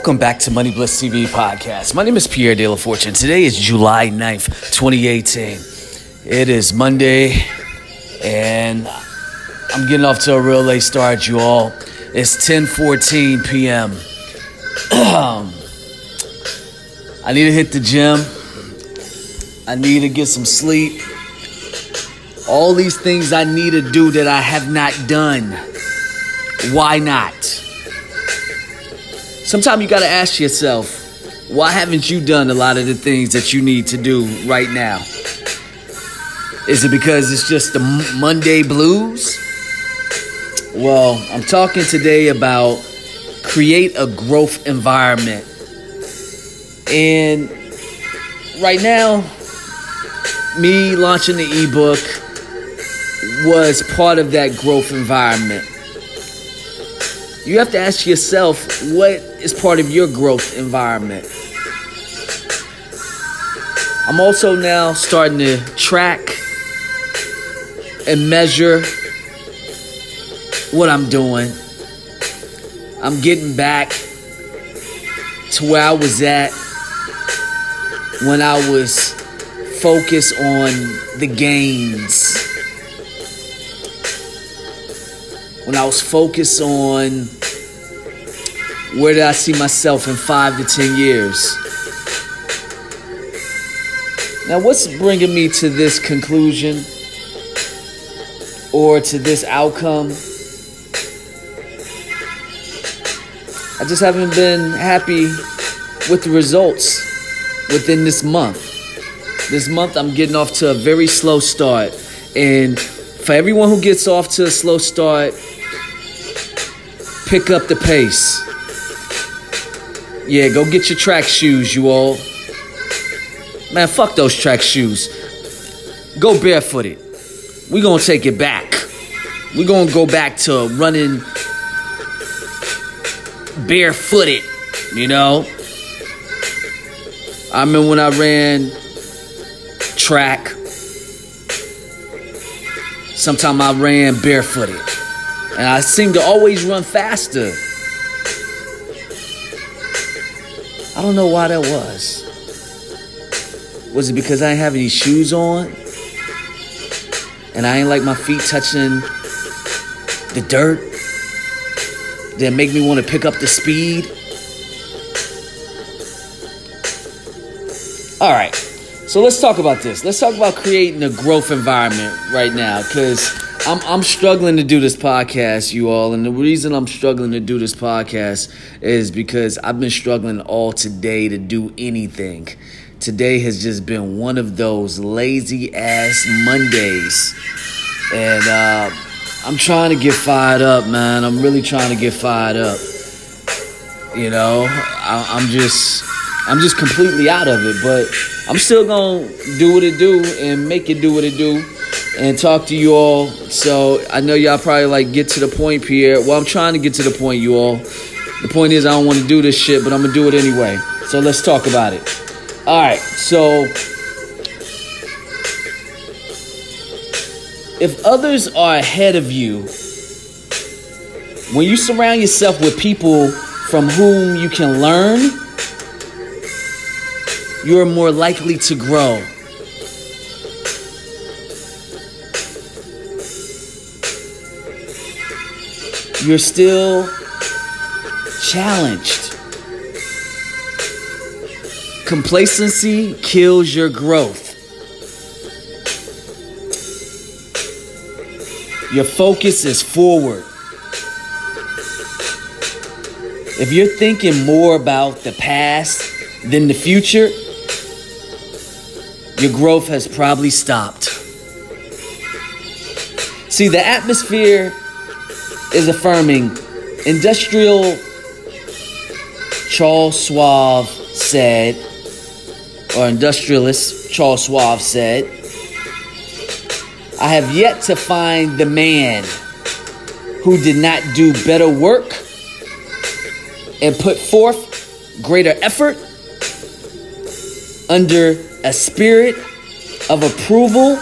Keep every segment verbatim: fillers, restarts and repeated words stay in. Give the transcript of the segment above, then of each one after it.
Welcome back to Money Bliss T V Podcast. My name is Pierre De La Fortune. Today is July ninth, twenty eighteen. It is Monday, and I'm getting off to a real late start, you all. It's ten fourteen p.m. I need to hit the gym. I need to get some sleep. All these things I need to do that I have not done. Why not? Sometimes you got to ask yourself, why haven't you done a lot of the things that you need to do right now? Is it because it's just the Monday blues? Well, I'm talking today about create a growth environment. And right now, me launching the ebook was part of that growth environment. You have to ask yourself, what is part of your growth environment? I'm also now starting to track and measure what I'm doing. I'm getting back to where I was at when I was focused on the gains. When I was focused on where did I see myself in five to ten years. Now, what's bringing me to this conclusion or to this outcome? I just haven't been happy with the results within this month. This month, I'm getting off to a very slow start. And for everyone who gets off to a slow start, pick up the pace. Yeah, go get your track shoes, you all. Man, fuck those track shoes. Go barefooted. We're going to take it back. We're going to go back to running barefooted, you know. I remember when I ran track. Sometimes I ran barefooted. And I seem to always run faster. I don't know why that was. Was it because I didn't have any shoes on? And I ain't like my feet touching the dirt? That make me want to pick up the speed? All right. So let's talk about this. Let's talk about creating a growth environment right now, because I'm, I'm struggling to do this podcast, you all, and the reason I'm struggling to do this podcast is because I've been struggling all today to do anything. Today has just been one of those lazy-ass Mondays, and uh, I'm trying to get fired up, man. I'm really trying to get fired up, you know. I, I'm just, I'm just completely out of it, but I'm still gonna do what it do and make it do what it do. And talk to you all. So I know y'all probably like, get to the point, Pierre. Well, I'm trying to get to the point, you all. The point is I don't want to do this shit, but I'm going to do it anyway. So let's talk about it. All right. So if others are ahead of you, when you surround yourself with people from whom you can learn, you're more likely to grow. You're still challenged. Complacency kills your growth. Your focus is forward. If you're thinking more about the past than the future, your growth has probably stopped. See, the atmosphere is affirming. Industrial Charles Schwab said, or industrialist Charles Schwab said, I have yet to find the man who did not do better work and put forth greater effort under a spirit of approval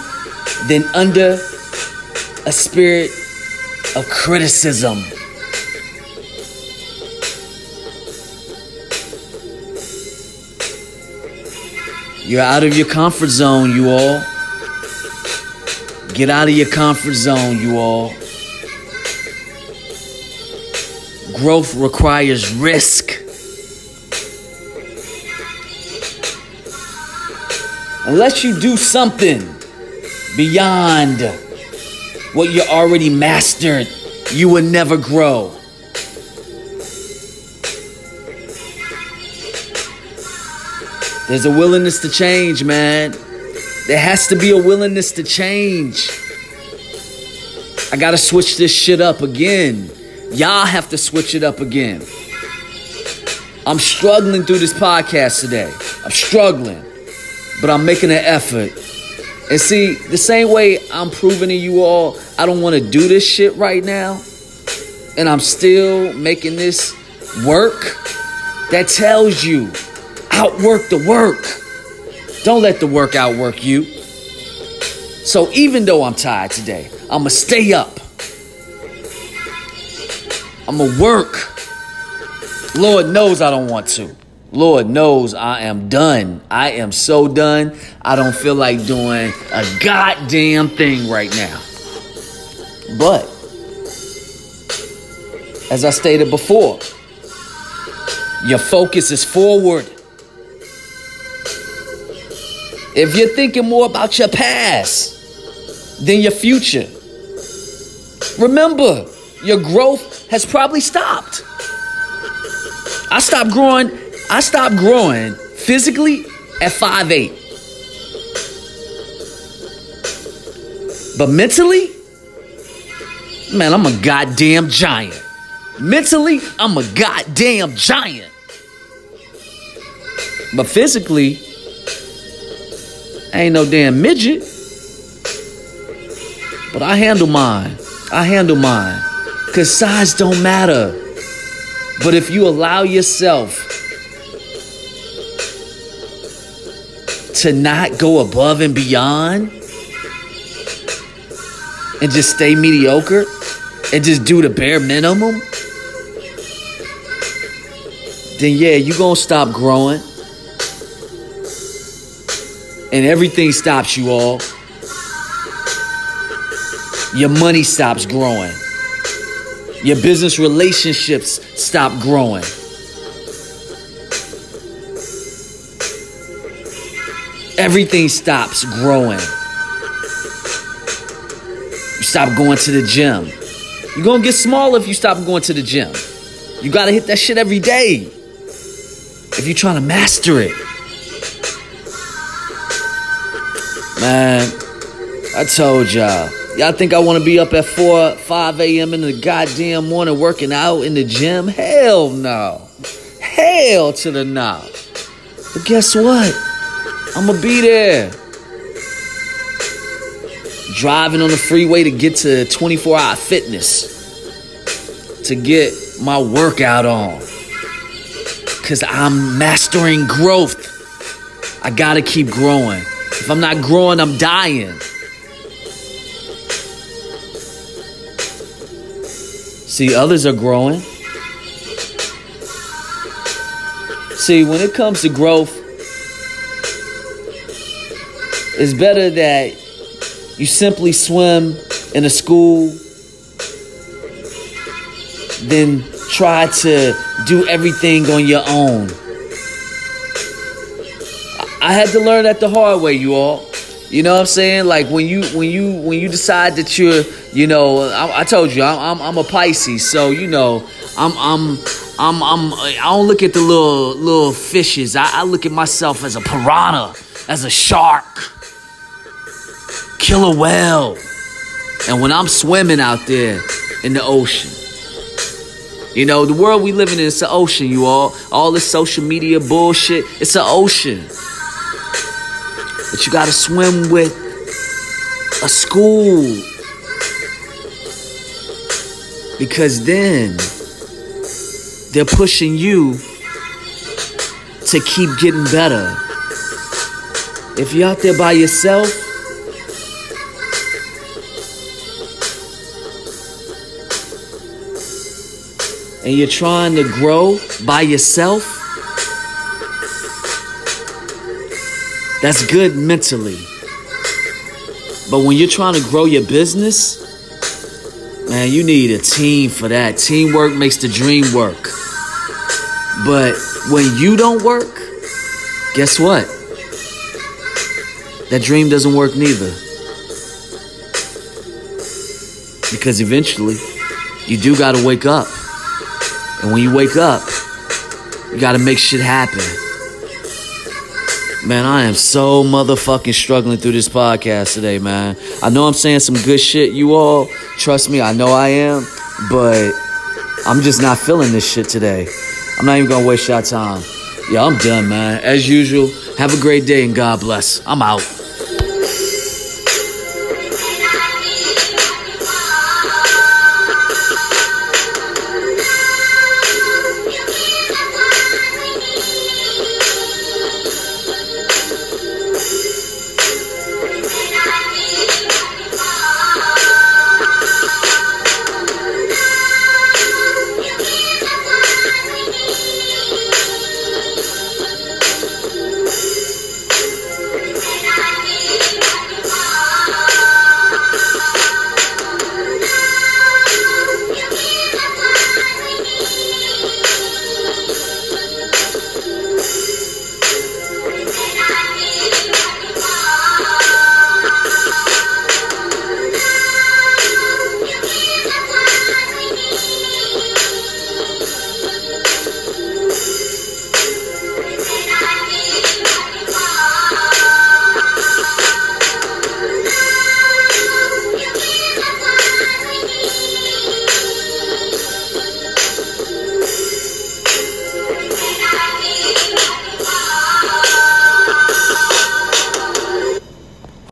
than under a spirit of criticism. You're out of your comfort zone, you all. Get out of your comfort zone, you all. Growth requires risk. Unless you do something beyond what you already mastered, you will never grow. There's a willingness to change, man. There has to be a willingness to change. I gotta switch this shit up again. Y'all have to switch it up again. I'm struggling through this podcast today. I'm struggling, but I'm making an effort. And see, the same way I'm proving to you all I don't want to do this shit right now, and I'm still making this work, that tells you outwork the work. Don't let the work outwork you. So even though I'm tired today, I'm going to stay up. I'm going to work. Lord knows I don't want to. Lord knows I am done. I am so done. I don't feel like doing a goddamn thing right now. But as I stated before, your focus is forward. If you're thinking more about your past than your future, remember, your growth has probably stopped. I stopped growing. I stopped growing physically at five eight. But mentally, man, I'm a goddamn giant. Mentally, I'm a goddamn giant. But physically, I ain't no damn midget. But I handle mine. I handle mine. Because size don't matter. But if you allow yourself to not go above and beyond and just stay mediocre and just do the bare minimum, then yeah, you're going to stop growing. And everything stops, you all. Your money stops growing. Your business relationships stop growing. Everything stops growing. You stop going to the gym. You're going to get smaller if you stop going to the gym. You got to hit that shit every day if you're trying to master it. Man, I told y'all. Y'all think I want to be up at four, five a.m. in the goddamn morning working out in the gym? Hell no. Hell to the no. But guess what? I'm going to be there. Driving on the freeway to get to twenty-four hour fitness. To get my workout on. Because I'm mastering growth. I got to keep growing. If I'm not growing, I'm dying. See, others are growing. See, when it comes to growth, it's better that you simply swim in a school than try to do everything on your own. I had to learn that the hard way, you all. You know what I'm saying? Like when you when you when you decide that you're, you know, I, I told you I'm, I'm I'm a Pisces, so you know I'm I'm I'm I'm I don't look at the little little fishes. I, I look at myself as a piranha, as a shark, killer whale, and when I'm swimming out there in the ocean, you know the world we living in is an ocean. You all, all this social media bullshit, it's an ocean. But you gotta swim with a school. Because then they're pushing you to keep getting better. If you're out there by yourself, and you're trying to grow by yourself, That's good mentally. But when you're trying to grow your business, man, you need a team for that. Teamwork makes the dream work. But when you don't work, guess what? That dream doesn't work neither. Because eventually, you do got to wake up. And when you wake up, you got to make shit happen. Man, I am so motherfucking struggling through this podcast today, man. I know I'm saying some good shit, you all. Trust me, I know I am. But I'm just not feeling this shit today. I'm not even going to waste your time. Yeah, I'm done, man. As usual, have a great day and God bless. I'm out.